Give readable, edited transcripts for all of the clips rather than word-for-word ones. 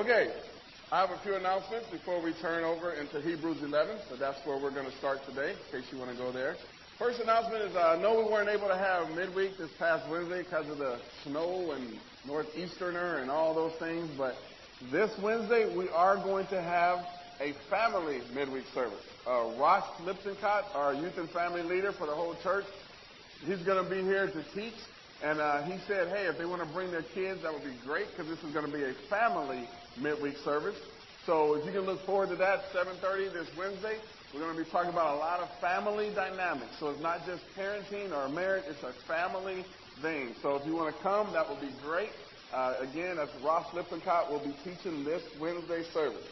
Okay, I have a few announcements before we turn over into Hebrews 11, so that's where we're going to start today, in case you want to go there. First announcement is, no, we weren't able to have midweek this past Wednesday because of the snow and northeasterner and all those things, but this Wednesday we are going to have a family midweek service. Ross Lippincott, our youth and family leader for the whole church, he's going to be here to teach. And he said, hey, if they want to bring their kids, that would be great, because this is going to be a family midweek service. So if you can look forward to that, 7:30 this Wednesday, we're going to be talking about a lot of family dynamics. So it's not just parenting or marriage, it's a family thing. So if you want to come, that would be great. Again, that's Ross Lippincott will be teaching this Wednesday service.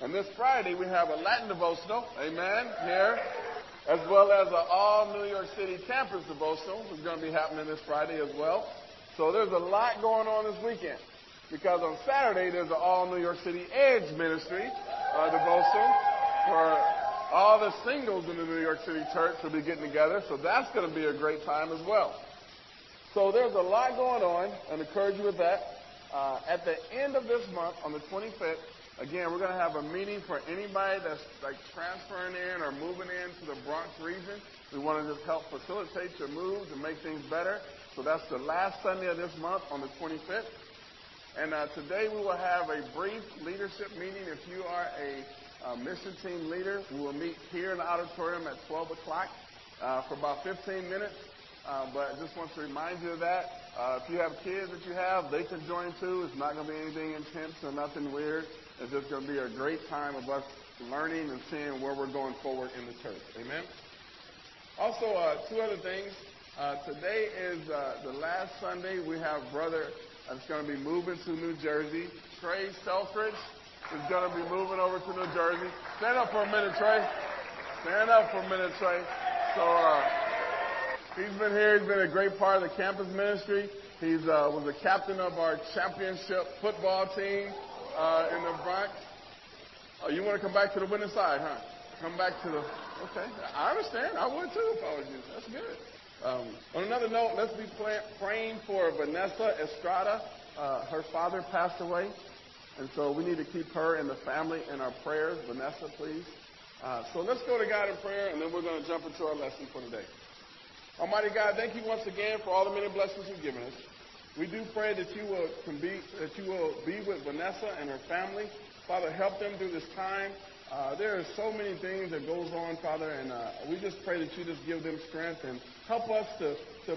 And this Friday, we have a Latin devotional, amen, here, as well as an all-New York City campus devotional is going to be happening this Friday as well. So there's a lot going on this weekend, because on Saturday there's an all-New York City Edge ministry devotional for all the singles in the New York City church will be getting together. So that's going to be a great time as well. So there's a lot going on, and I encourage you with that. At the end of this month, on the 25th, again, we're going to have a meeting for anybody that's like transferring in or moving into the Bronx region. We want to just help facilitate your moves and make things better. So that's the last Sunday of this month on the 25th. And today we will have a brief leadership meeting. If you are a mission team leader, we will meet here in the auditorium at 12 o'clock for about 15 minutes. But I just want to remind you of that. If you have kids that you have, they can join too. It's not going to be anything intense or nothing weird. It's just going to be a great time of us learning and seeing where we're going forward in the church. Amen? Also, two other things. Today is the last Sunday we have brother that's going to be moving to New Jersey. Trey Selfridge is going to be moving over to New Jersey. Stand up for a minute, Trey. Stand up for a minute, Trey. So, he's been here. He's been a great part of the campus ministry. He was the captain of our championship football team in the Bronx. Oh, you want to come back to the winning side, huh? Come back to the... Okay, I understand. I would too if I was you. That's good. On another note, let's be praying for Vanessa Estrada. Her father passed away, and so we need to keep her and the family in our prayers. Vanessa, please. So let's go to God in prayer, and then we're going to jump into our lesson for today. Almighty God, thank you once again for all the many blessings you've given us. We do pray that you will be with Vanessa and her family. Father, help them through this time. There are so many things that goes on, Father, and we just pray that you just give them strength and help us to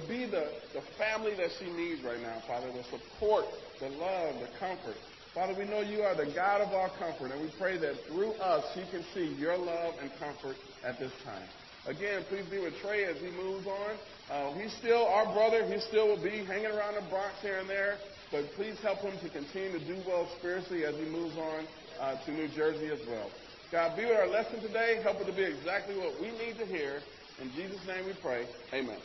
be the family that she needs right now, Father, the support, the love, the comfort. Father, we know you are the God of all comfort, and we pray that through us she can see your love and comfort at this time. Again, please be with Trey as he moves on. He's still our brother. He still will be hanging around the Bronx here and there. But please help him to continue to do well spiritually as he moves on to New Jersey as well. God, be with our lesson today. Help it to be exactly what we need to hear. In Jesus' name we pray. Amen.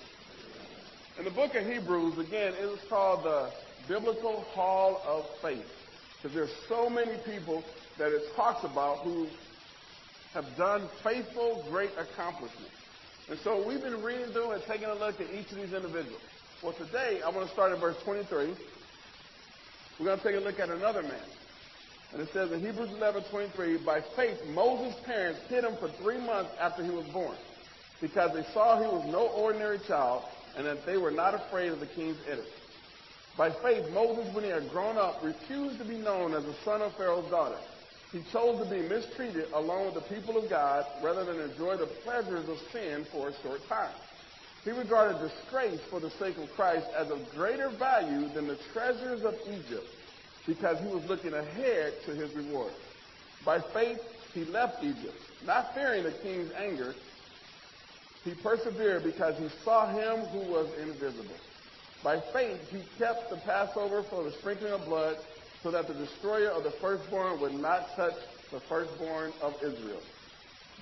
In the book of Hebrews, again, it is called the Biblical Hall of Faith. Because there's so many people that it talks about who have done faithful, great accomplishments. And so we've been reading through and taking a look at each of these individuals. Well, today, I want to start at verse 23. We're going to take a look at another man. And it says in Hebrews 11:23, by faith, Moses' parents hid him for 3 months after he was born, because they saw he was no ordinary child and that they were not afraid of the king's edict. By faith, Moses, when he had grown up, refused to be known as the son of Pharaoh's daughter. He chose to be mistreated along with the people of God rather than enjoy the pleasures of sin for a short time. He regarded disgrace for the sake of Christ as of greater value than the treasures of Egypt, because he was looking ahead to his reward. By faith, he left Egypt, not fearing the king's anger. He persevered because he saw him who was invisible. By faith, he kept the Passover for the sprinkling of blood, so that the destroyer of the firstborn would not touch the firstborn of Israel.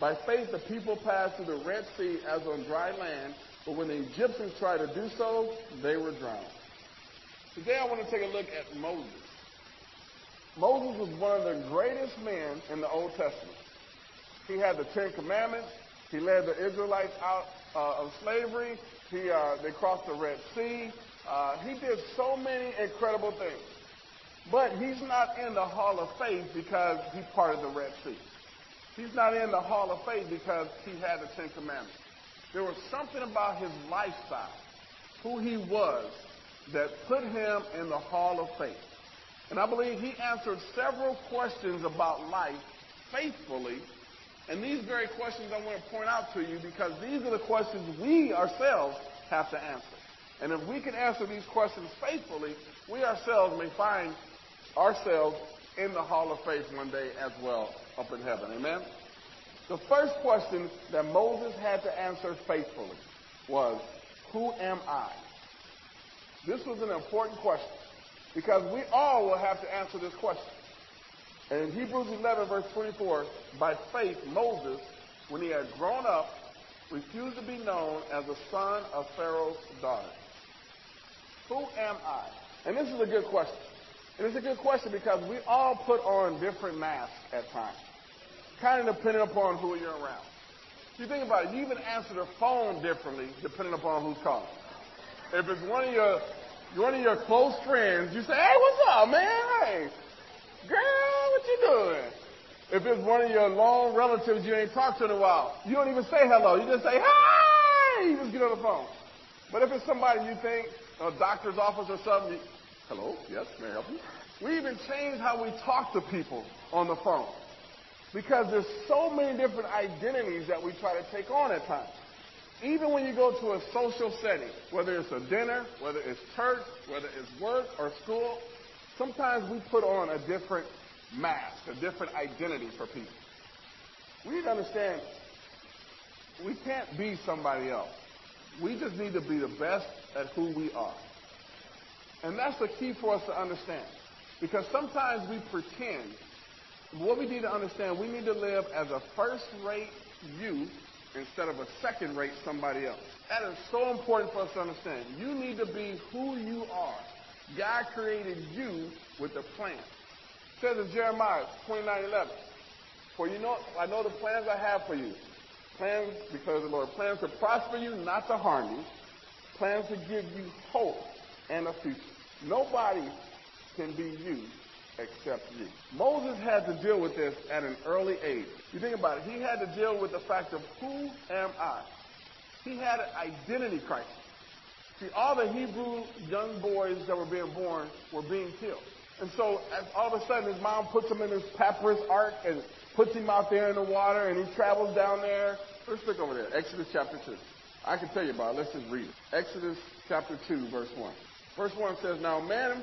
By faith, the people passed through the Red Sea as on dry land, but when the Egyptians tried to do so, they were drowned. Today, I want to take a look at Moses. Moses was one of the greatest men in the Old Testament. He had the Ten Commandments. He led the Israelites out of slavery. They crossed the Red Sea. He did so many incredible things. But he's not in the Hall of Faith because he parted the Red Sea. He's not in the Hall of Faith because he had the Ten Commandments. There was something about his lifestyle, who he was, that put him in the Hall of Faith. And I believe he answered several questions about life faithfully. And these very questions I want to point out to you because these are the questions we ourselves have to answer. And if we can answer these questions faithfully, we ourselves may find ourselves in the Hall of Faith one day as well up in heaven. Amen? The first question that Moses had to answer faithfully was, who am I? This was an important question because we all will have to answer this question. And in Hebrews 11, verse 24, by faith, Moses, when he had grown up, refused to be known as the son of Pharaoh's daughter. Who am I? And this is a good question. And it's a good question because we all put on different masks at times, kind of depending upon who you're around. You think about it, you even answer the phone differently depending upon who's calling. If it's one of your close friends, you say, hey, what's up, man? Hey, girl, what you doing? If it's one of your long relatives you ain't talked to in a while, you don't even say hello. You just say, hey! You just get on the phone. But if it's somebody you think, a doctor's office or something, hello, yes, may I help you? We even change how we talk to people on the phone because there's so many different identities that we try to take on at times. Even when you go to a social setting, whether it's a dinner, whether it's church, whether it's work or school, sometimes we put on a different mask, a different identity for people. We need to understand we can't be somebody else. We just need to be the best at who we are. And that's the key for us to understand. Because sometimes we pretend. What we need to understand, we need to live as a first-rate you instead of a second-rate somebody else. That is so important for us to understand. You need to be who you are. God created you with a plan. It says in Jeremiah 29:11, for you know, I know the plans I have for you. Plans, because the Lord, plans to prosper you, not to harm you. Plans to give you hope and a future. Nobody can be you except you. Moses had to deal with this at an early age. You think about it. He had to deal with the fact of who am I? He had an identity crisis. See, all the Hebrew young boys that were being born were being killed. And so all of a sudden his mom puts him in this papyrus ark and puts him out there in the water, and he travels down there. Let's look over there, Exodus chapter 2. I can tell you about it. Let's just read it. Exodus chapter 2, verse 1. Verse 1 says, now a man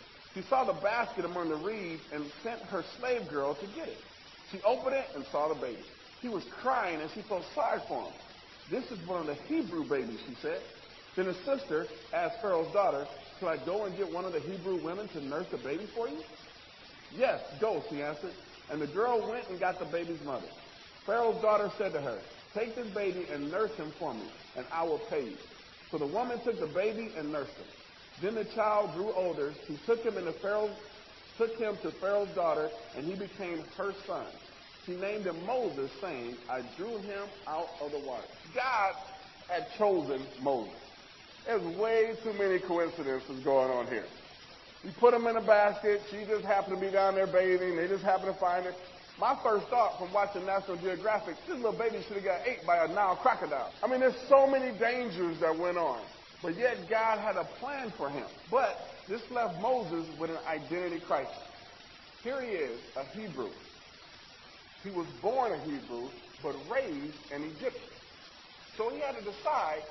She saw the basket among the reeds and sent her slave girl to get it. She opened it and saw the baby. He was crying, and she felt sorry for him. This is one of the Hebrew babies, she said. Then his sister asked Pharaoh's daughter, can I go and get one of the Hebrew women to nurse the baby for you? Yes, go, she answered. And the girl went and got the baby's mother. Pharaoh's daughter said to her, take this baby and nurse him for me, and I will pay you. So the woman took the baby and nursed him. Then the child grew older. She took him to Pharaoh's daughter, and he became her son. She named him Moses, saying, I drew him out of the water. God had chosen Moses. There's way too many coincidences going on here. You put him in a basket. She just happened to be down there bathing. They just happened to find it. My first thought from watching National Geographic, this little baby should have got ate by a Nile crocodile. I mean, there's so many dangers that went on. But yet God had a plan for him. But this left Moses with an identity crisis. Here he is, a Hebrew. He was born a Hebrew, but raised an Egyptian. So he had to decide,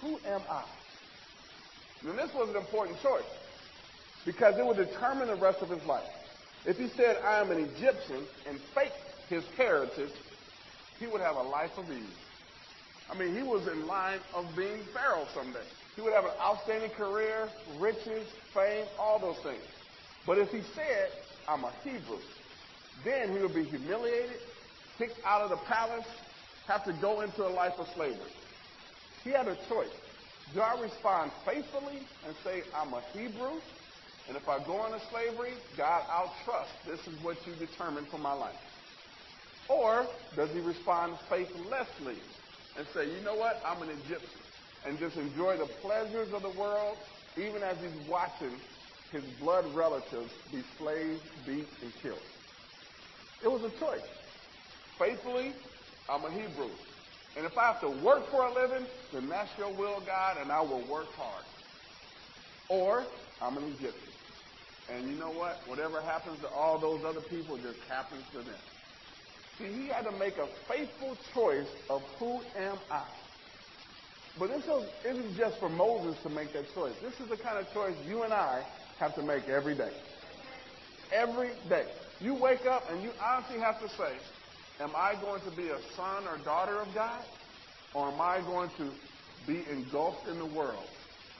who am I? Now, this was an important choice because it would determine the rest of his life. If he said, I am an Egyptian, and faked his heritage, he would have a life of ease. I mean, he was in line of being Pharaoh someday. He would have an outstanding career, riches, fame, all those things. But if he said, I'm a Hebrew, then he would be humiliated, kicked out of the palace, have to go into a life of slavery. He had a choice. Do I respond faithfully and say, I'm a Hebrew, and if I go into slavery, God, I'll trust this is what you determined for my life? Or does he respond faithlessly and say, you know what, I'm an Egyptian, and just enjoy the pleasures of the world, even as he's watching his blood relatives be slaved, beat, and killed? It was a choice. Faithfully, I'm a Hebrew. And if I have to work for a living, then that's your will, God, and I will work hard. Or I'm an Egyptian. And you know what? Whatever happens to all those other people just happens to them. See, he had to make a faithful choice of who am I. But this isn't just for Moses to make that choice. This is the kind of choice you and I have to make every day. Every day. You wake up and you honestly have to say, am I going to be a son or daughter of God? Or am I going to be engulfed in the world?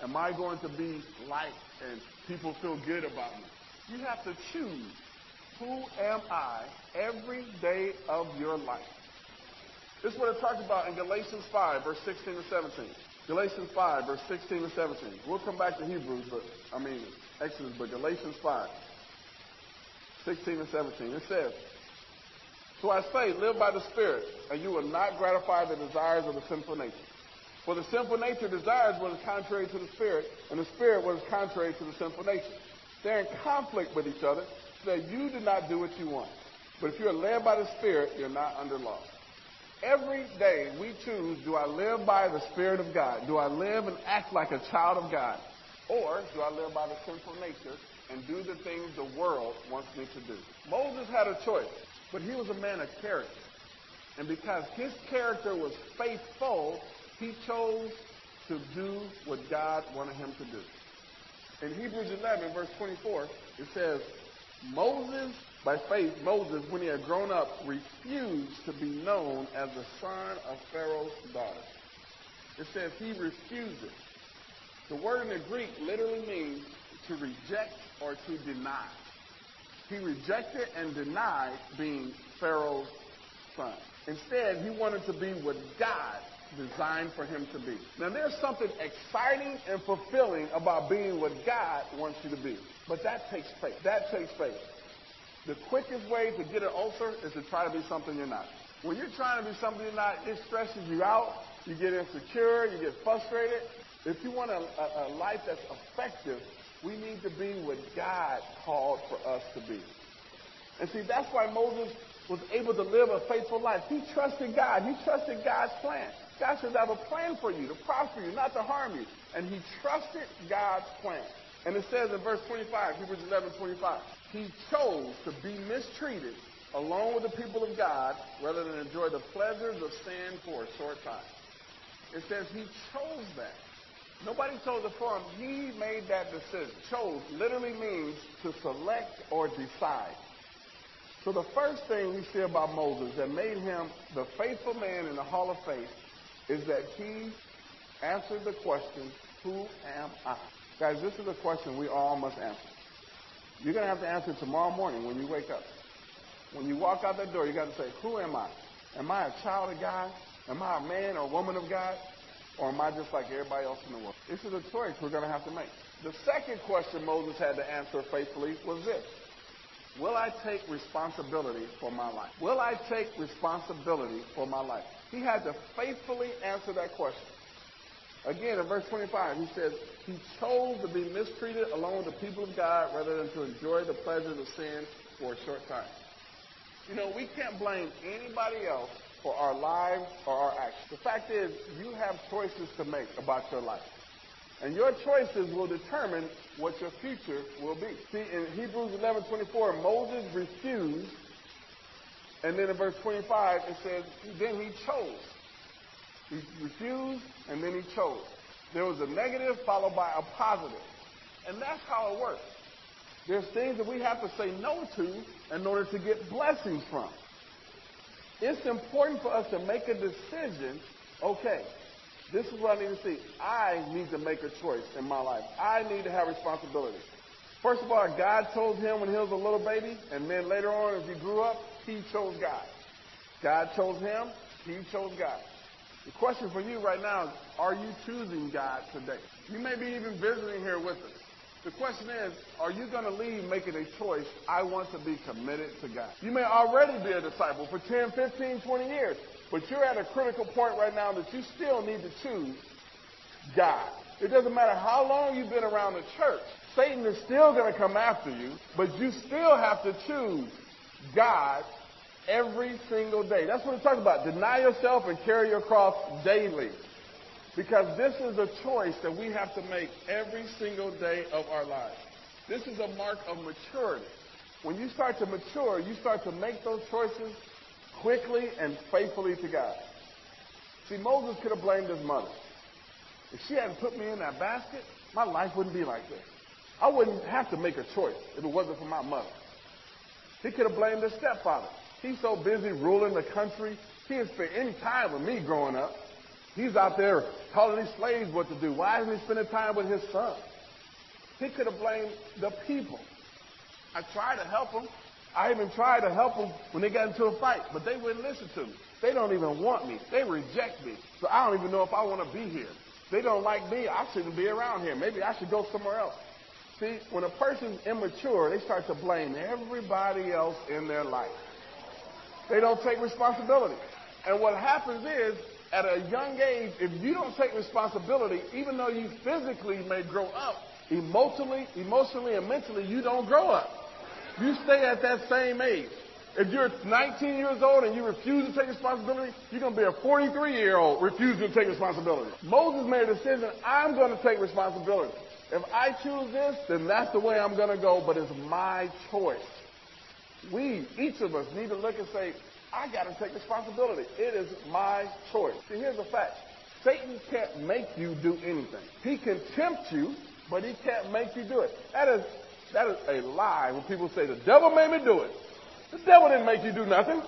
Am I going to be liked and people feel good about me? You have to choose, who am I, every day of your life. This is what it talks about in Galatians 5, verse 16 to 17. Galatians 5, verse 16 to 17. We'll come back to Exodus, but Galatians 5, 16 to 17. It says, so I say, live by the Spirit, and you will not gratify the desires of the sinful nature. For the sinful nature desires what is contrary to the Spirit, and the Spirit what is contrary to the sinful nature. They're in conflict with each other, so that you do not do what you want. But if you're led by the Spirit, you're not under law. Every day we choose, do I live by the Spirit of God? Do I live and act like a child of God? Or do I live by the sinful nature and do the things the world wants me to do? Moses had a choice. But he was a man of character. And because his character was faithful, he chose to do what God wanted him to do. In Hebrews 11, verse 24, it says, By faith, Moses, when he had grown up, refused to be known as the son of Pharaoh's daughter. It says he refused it. The word in the Greek literally means to reject or to deny. He rejected and denied being Pharaoh's son. Instead, he wanted to be what God designed for him to be. Now, there's something exciting and fulfilling about being what God wants you to be. But that takes faith. The quickest way to get an ulcer is to try to be something you're not. When you're trying to be something you're not, it stresses you out. You get insecure. You get frustrated. If you want a life that's effective, we need to be what God called for us to be. And see, that's why Moses was able to live a faithful life. He trusted God. He trusted God's plan. God says, I have a plan for you, to prosper you, not to harm you. And he trusted God's plan. And it says in verse 25, Hebrews 11, 25, he chose to be mistreated along with the people of God rather than enjoy the pleasures of sin for a short time. It says he chose that. Nobody chose it for him. He made that decision. Chose literally means to select or decide. So the first thing we see about Moses that made him the faithful man in the Hall of Faith is that he answered the question, who am I? Guys, this is a question we all must answer. You're going to have to answer tomorrow morning when you wake up. When you walk out that door, you got to say, who am I? Am I a child of God? Am I a man or woman of God? Or am I just like everybody else in the world? This is a choice we're going to have to make. The second question Moses had to answer faithfully was this. Will I take responsibility for my life? Will I take responsibility for my life? He had to faithfully answer that question. Again, in verse 25, he says, he chose to be mistreated along with the people of God rather than to enjoy the pleasures of sin for a short time. You know, we can't blame anybody else for our lives or our actions. The fact is, you have choices to make about your life. And your choices will determine what your future will be. See, in Hebrews 11:24, Moses refused. And then in verse 25, it says, then he chose. He refused, and then he chose. There was a negative followed by a positive. And that's how it works. There's things that we have to say no to in order to get blessings from. It's important for us to make a decision, okay, this is what I need to see. I need to make a choice in my life. I need to have responsibility. First of all, God chose him when he was a little baby, and then later on, as he grew up, he chose God. God chose him, he chose God. The question for you right now is, are you choosing God today? You may be even visiting here with us. The question is, are you going to leave making a choice, I want to be committed to God? You may already be a disciple for 10, 15, 20 years, but you're at a critical point right now that you still need to choose God. It doesn't matter how long you've been around the church. Satan is still going to come after you, but you still have to choose God every single day. That's what it's talking about. Deny yourself and carry your cross daily. Because this is a choice that we have to make every single day of our lives. This is a mark of maturity. When you start to mature, you start to make those choices quickly and faithfully to God. See, Moses could have blamed his mother. If she hadn't put me in that basket, my life wouldn't be like this. I wouldn't have to make a choice if it wasn't for my mother. He could have blamed his stepfather. He's so busy ruling the country, he didn't spend any time with me growing up. He's out there telling these slaves what to do. Why isn't he spending time with his son? He could have blamed the people. I tried to help them. I even tried to help them when they got into a fight, but they wouldn't listen to me. They don't even want me. They reject me. So I don't even know if I want to be here. They don't like me. I shouldn't be around here. Maybe I should go somewhere else. See, when a person's immature, they start to blame everybody else in their life. They don't take responsibility. And what happens is, at a young age, if you don't take responsibility, even though you physically may grow up, emotionally and mentally, you don't grow up. You stay at that same age. If you're 19 years old and you refuse to take responsibility, you're going to be a 43-year-old refusing to take responsibility. Moses made a decision, I'm going to take responsibility. If I choose this, then that's the way I'm going to go, but it's my choice. We, each of us, need to look and say, I got to take responsibility. It is my choice. See, here's a fact. Satan can't make you do anything. He can tempt you, but he can't make you do it. That is a lie when people say, the devil made me do it. The devil didn't make you do nothing.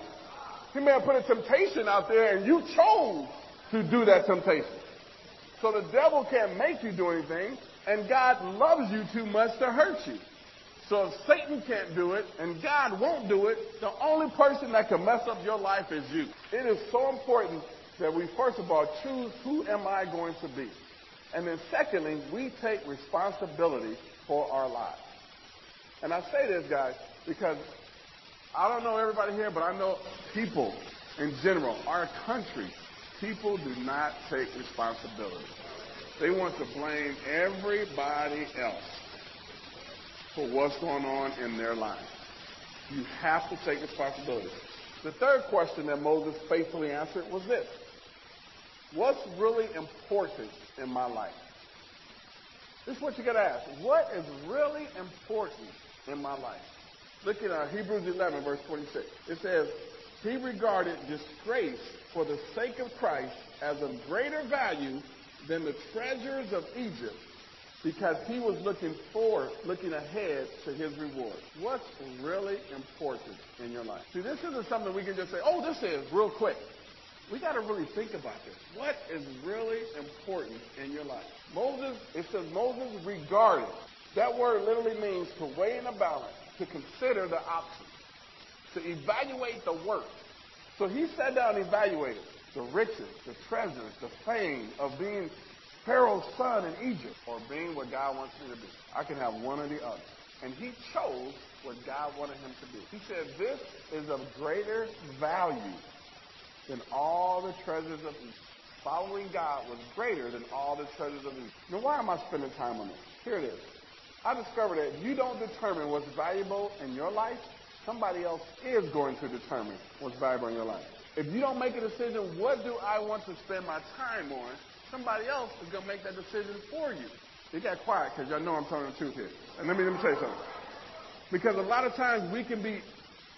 He may have put a temptation out there, and you chose to do that temptation. So the devil can't make you do anything, and God loves you too much to hurt you. So if Satan can't do it and God won't do it, the only person that can mess up your life is you. It is so important that we, first of all, choose who am I going to be. And then secondly, we take responsibility for our lives. And I say this, guys, because I don't know everybody here, but I know people in general, our country, people do not take responsibility. They want to blame everybody else for what's going on in their life. You have to take responsibility. The third question that Moses faithfully answered was this. What's really important in my life? This is what you got to ask. What is really important in my life? Look at Hebrews 11, verse 46. It says, he regarded disgrace for the sake of Christ as of greater value than the treasures of Egypt, because he was looking ahead to his reward. What's really important in your life? See, this isn't something we can just say, oh, this is, real quick. We got to really think about this. What is really important in your life? Moses, it says Moses regarded. That word literally means to weigh in a balance, to consider the options, to evaluate the work. So he sat down and evaluated the riches, the treasures, the fame of being Pharaoh's son in Egypt, or being what God wants me to be. I can have one or the other. And he chose what God wanted him to be. He said, this is of greater value than all the treasures of Egypt. Following God was greater than all the treasures of Egypt. Now, why am I spending time on this? Here it is. I discovered that if you don't determine what's valuable in your life, somebody else is going to determine what's valuable in your life. If you don't make a decision, what do I want to spend my time on? Somebody else is going to make that decision for you. It got quiet because y'all know I'm telling the truth here. And let me tell you something. Because a lot of times we can be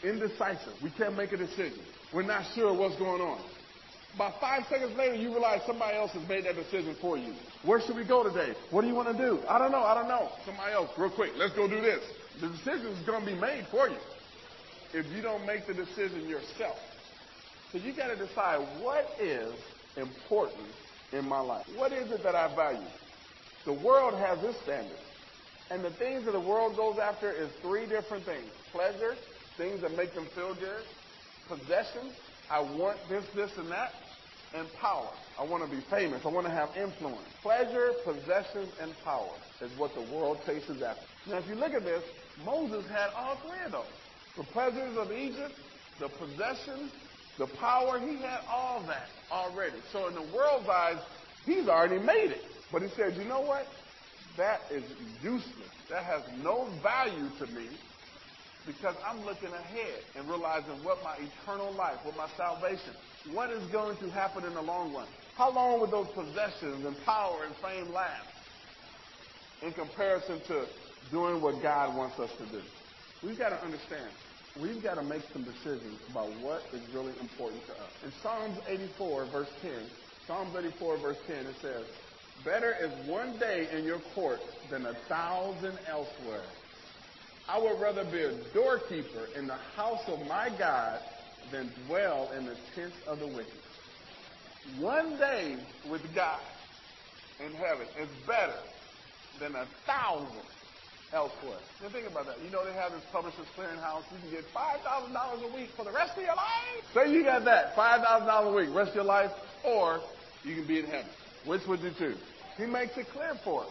indecisive. We can't make a decision. We're not sure what's going on. About 5 seconds later, you realize somebody else has made that decision for you. Where should we go today? What do you want to do? I don't know. Somebody else, real quick, let's go do this. The decision is going to be made for you if you don't make the decision yourself. So you got to decide what is important in my life. What is it that I value? The world has its standards. And the things that the world goes after is three different things. Pleasure, things that make them feel good. Possessions, I want this, this, and that. And power, I want to be famous. I want to have influence. Pleasure, possessions, and power is what the world chases after. Now, if you look at this, Moses had all three of those. The pleasures of Egypt, the possessions, the power, he had all that already. So in the world's eyes, he's already made it. But he said, you know what? That is useless. That has no value to me because I'm looking ahead and realizing what my eternal life, what my salvation, what is going to happen in the long run. How long would those possessions and power and fame last in comparison to doing what God wants us to do? We've got to understand. We've got to make some decisions about what is really important to us. In Psalms 84, verse 10, it says, "Better is one day in your court than 1,000 elsewhere. I would rather be a doorkeeper in the house of my God than dwell in the tents of the wicked." One day with God in heaven is better than 1,000 elsewhere. Now think about that. You know they have this Publishers Clearinghouse. You can get $5,000 a week for the rest of your life. Say you got that, $5,000 a week, rest of your life, or you can be in heaven. Which would you choose? He makes it clear for us.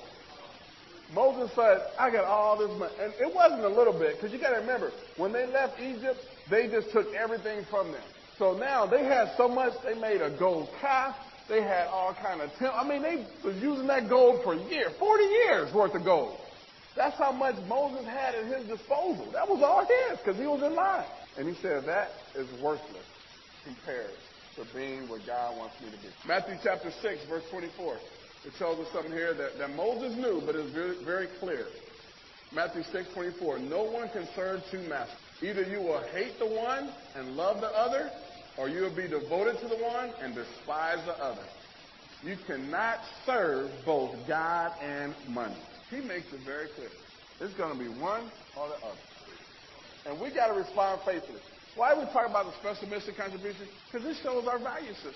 Moses said, I got all this money. And it wasn't a little bit, because you got to remember, when they left Egypt, they just took everything from them. So now they had so much, they made a gold calf. They had all kind of they was using that gold for a year, 40 years worth of gold. That's how much Moses had at his disposal. That was all his, because he was in line. And he said, that is worthless compared to being what God wants me to be. Matthew chapter 6, verse 24. It tells us something here that Moses knew, but it's very, very clear. Matthew 6, 24. No one can serve two masters. Either you will hate the one and love the other, or you will be devoted to the one and despise the other. You cannot serve both God and money. He makes it very clear. It's going to be one or the other. And we got to respond faithfully. Why are we talking about the special mission contribution? Because this shows our value system.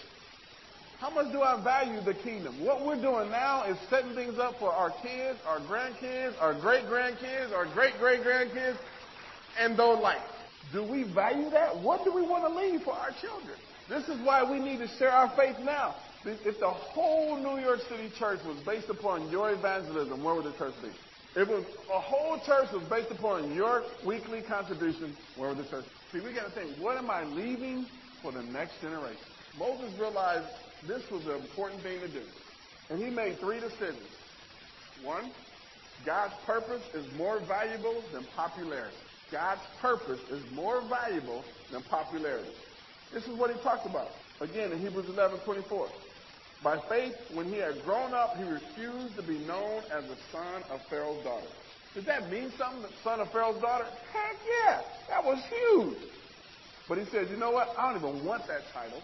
How much do I value the kingdom? What we're doing now is setting things up for our kids, our grandkids, our great-grandkids, our great-great-grandkids, and those like. Do we value that? What do we want to leave for our children? This is why we need to share our faith now. If the whole New York City church was based upon your evangelism, where would the church be? If a whole church was based upon your weekly contribution, where would the church be? See, we got to think, what am I leaving for the next generation? Moses realized this was an important thing to do, and he made three decisions. One, God's purpose is more valuable than popularity. God's purpose is more valuable than popularity. This is what he talked about. Again, in Hebrews 11:24. By faith, when he had grown up, he refused to be known as the son of Pharaoh's daughter. Did that mean something, the son of Pharaoh's daughter? Heck yeah, that was huge. But he said, you know what, I don't even want that title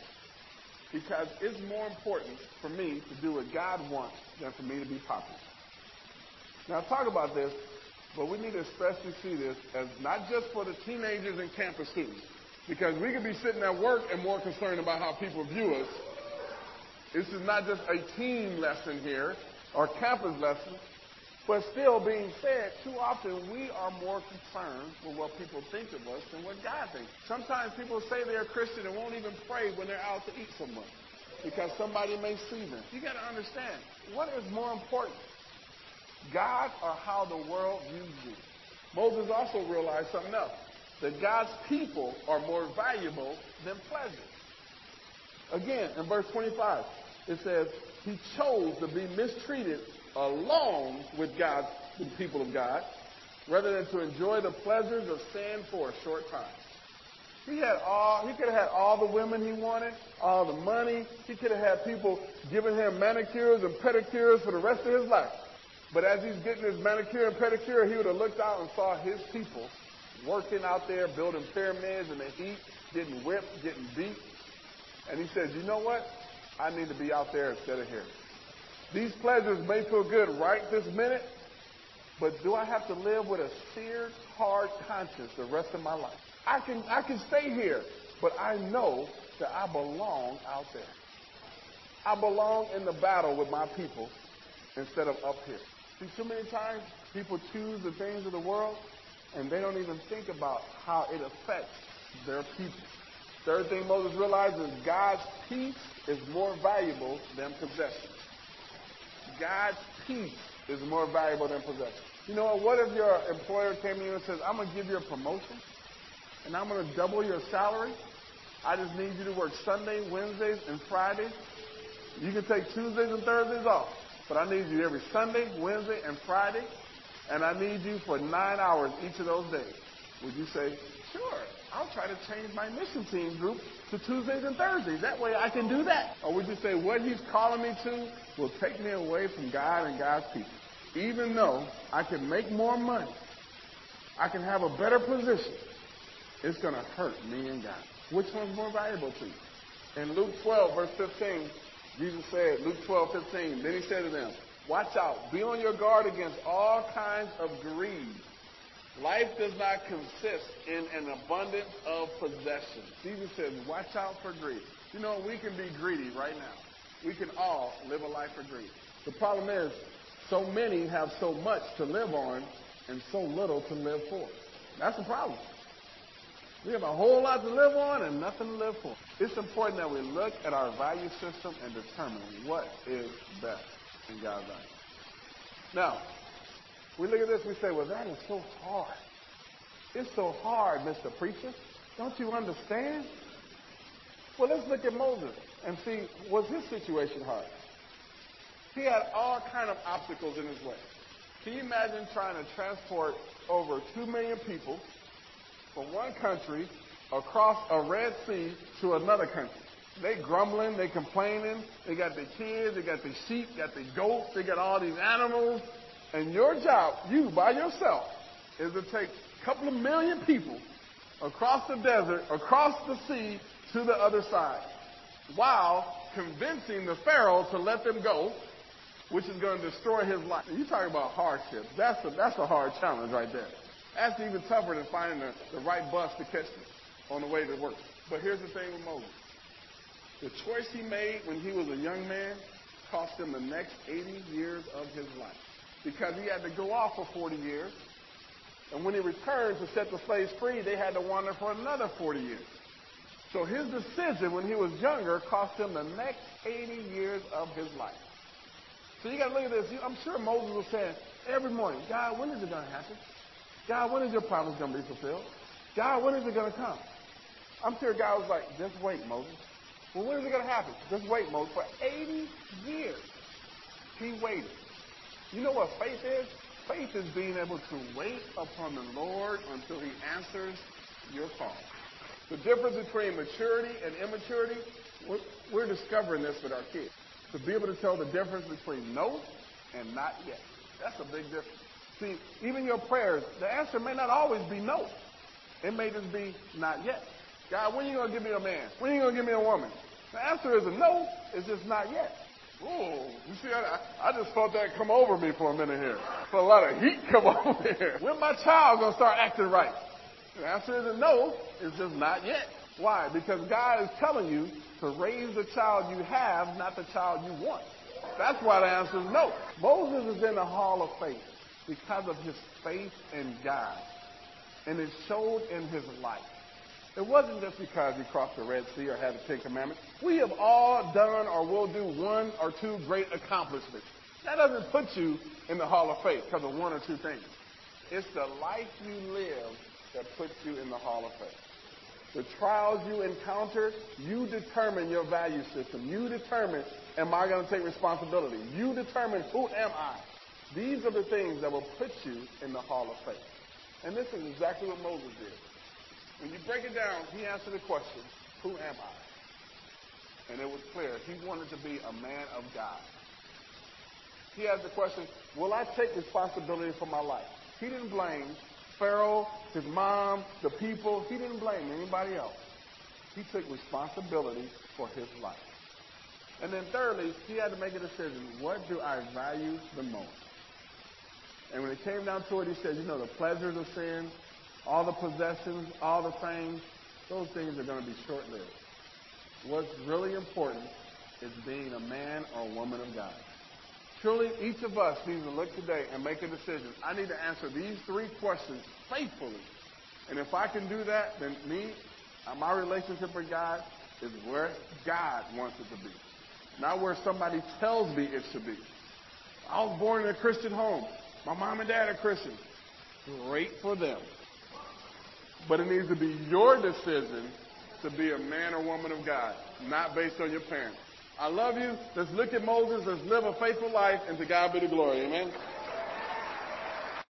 because it's more important for me to do what God wants than for me to be popular. Now, I talk about this, but we need to especially see this as not just for the teenagers and campus students, because we could be sitting at work and more concerned about how people view us. This is not just a teen lesson here or campus lesson, but still being said, too often we are more concerned with what people think of us than what God thinks. Sometimes people say they're Christian and won't even pray when they're out to eat someone because somebody may see them. You got to understand, what is more important, God or how the world views you? Moses also realized something else, that God's people are more valuable than pleasure. Again, in verse 25, it says, he chose to be mistreated along with God, the people of God, rather than to enjoy the pleasures of sin for a short time. He could have had all the women he wanted, all the money. He could have had people giving him manicures and pedicures for the rest of his life. But as he's getting his manicure and pedicure, he would have looked out and saw his people working out there, building pyramids in the heat, getting whipped, getting beat. And he says, you know what? I need to be out there instead of here. These pleasures may feel good right this minute, but do I have to live with a seared, hard conscience the rest of my life? I can stay here, but I know that I belong out there. I belong in the battle with my people instead of up here. See, too many times people choose the things of the world and they don't even think about how it affects their people. Third thing Moses realized is God's peace is more valuable than possessions. God's peace is more valuable than possessions. You know what if your employer came to you and says, I'm going to give you a promotion and I'm going to double your salary. I just need you to work Sunday, Wednesdays, and Fridays. You can take Tuesdays and Thursdays off, but I need you every Sunday, Wednesday, and Friday, and I need you for 9 hours each of those days. Would you say, sure, I'll try to change my mission team group to Tuesdays and Thursdays. That way I can do that. Or would you say, what he's calling me to will take me away from God and God's people? Even though I can make more money, I can have a better position, it's going to hurt me and God. Which one's more valuable to you? In Luke 12, verse 15, Jesus said, Luke 12, 15, then he said to them, watch out, be on your guard against all kinds of greed. Life does not consist in an abundance of possessions. Jesus says, watch out for greed. You know, we can be greedy right now. We can all live a life of greed. The problem is, so many have so much to live on and so little to live for. That's the problem. We have a whole lot to live on and nothing to live for. It's important that we look at our value system and determine what is best in God's eyes. Now, we look at this, we say, well, that is so hard. It's so hard, Mr. Preacher. Don't you understand? Well, let's look at Moses and see, was his situation hard? He had all kinds of obstacles in his way. Can you imagine trying to transport over 2 million people from one country across a Red Sea to another country? They grumbling, they complaining, they got their kids, they got their sheep, got their goats, they got all these animals. And your job, you by yourself, is to take a couple of million people across the desert, across the sea, to the other side, while convincing the Pharaoh to let them go, which is going to destroy his life. You talking about hardship. That's a hard challenge right there. That's even tougher than finding the right bus to catch you on the way to work. But here's the thing with Moses. The choice he made when he was a young man cost him the next 80 years of his life because he had to go off for 40 years. And when he returned to set the slaves free, they had to wander for another 40 years. So his decision when he was younger cost him the next 80 years of his life. So you got to look at this. I'm sure Moses was saying every morning, God, when is it going to happen? God, when is your promise going to be fulfilled? God, when is it going to come? I'm sure God was like, just wait, Moses. Well, when is it going to happen? Just wait, Moses. For 80 years, he waited. You know what faith is? Faith is being able to wait upon the Lord until he answers your call. The difference between maturity and immaturity, we're discovering this with our kids. To be able to tell the difference between no and not yet. That's a big difference. See, even your prayers, the answer may not always be no. It may just be not yet. God, when are you going to give me a man? When are you going to give me a woman? The answer is a no, it's just not yet. Oh, you see, I just felt that come over me for a minute here. For a lot of heat come over here. When my child going to start acting right? The answer is a no, it's just not yet. Why? Because God is telling you to raise the child you have, not the child you want. That's why the answer is no. Moses is in the hall of faith because of his faith in God. And it showed in his life. It wasn't just because he crossed the Red Sea or had the Ten Commandments. We have all done or will do one or two great accomplishments. That doesn't put you in the hall of faith because of one or two things. It's the life you live that puts you in the hall of faith. The trials you encounter, you determine your value system. You determine, am I going to take responsibility? You determine, who am I? These are the things that will put you in the hall of faith. And this is exactly what Moses did. When you break it down, he answered the question, who am I? And it was clear he wanted to be a man of God. He asked the question, will I take responsibility for my life? He didn't blame Pharaoh, his mom, the people. He didn't blame anybody else. He took responsibility for his life. And then thirdly, he had to make a decision. What do I value the most? And when it came down to it, he said, you know, the pleasures of sin, all the possessions, all the things, those things are going to be short-lived. What's really important is being a man or woman of God. Surely each of us needs to look today and make a decision. I need to answer these three questions faithfully. And if I can do that, then my relationship with God is where God wants it to be, not where somebody tells me it should be. I was born in a Christian home. My mom and dad are Christians. Great for them. But it needs to be your decision to be a man or woman of God, not based on your parents. I love you. Let's look at Moses. Let's live a faithful life, and to God be the glory. Amen.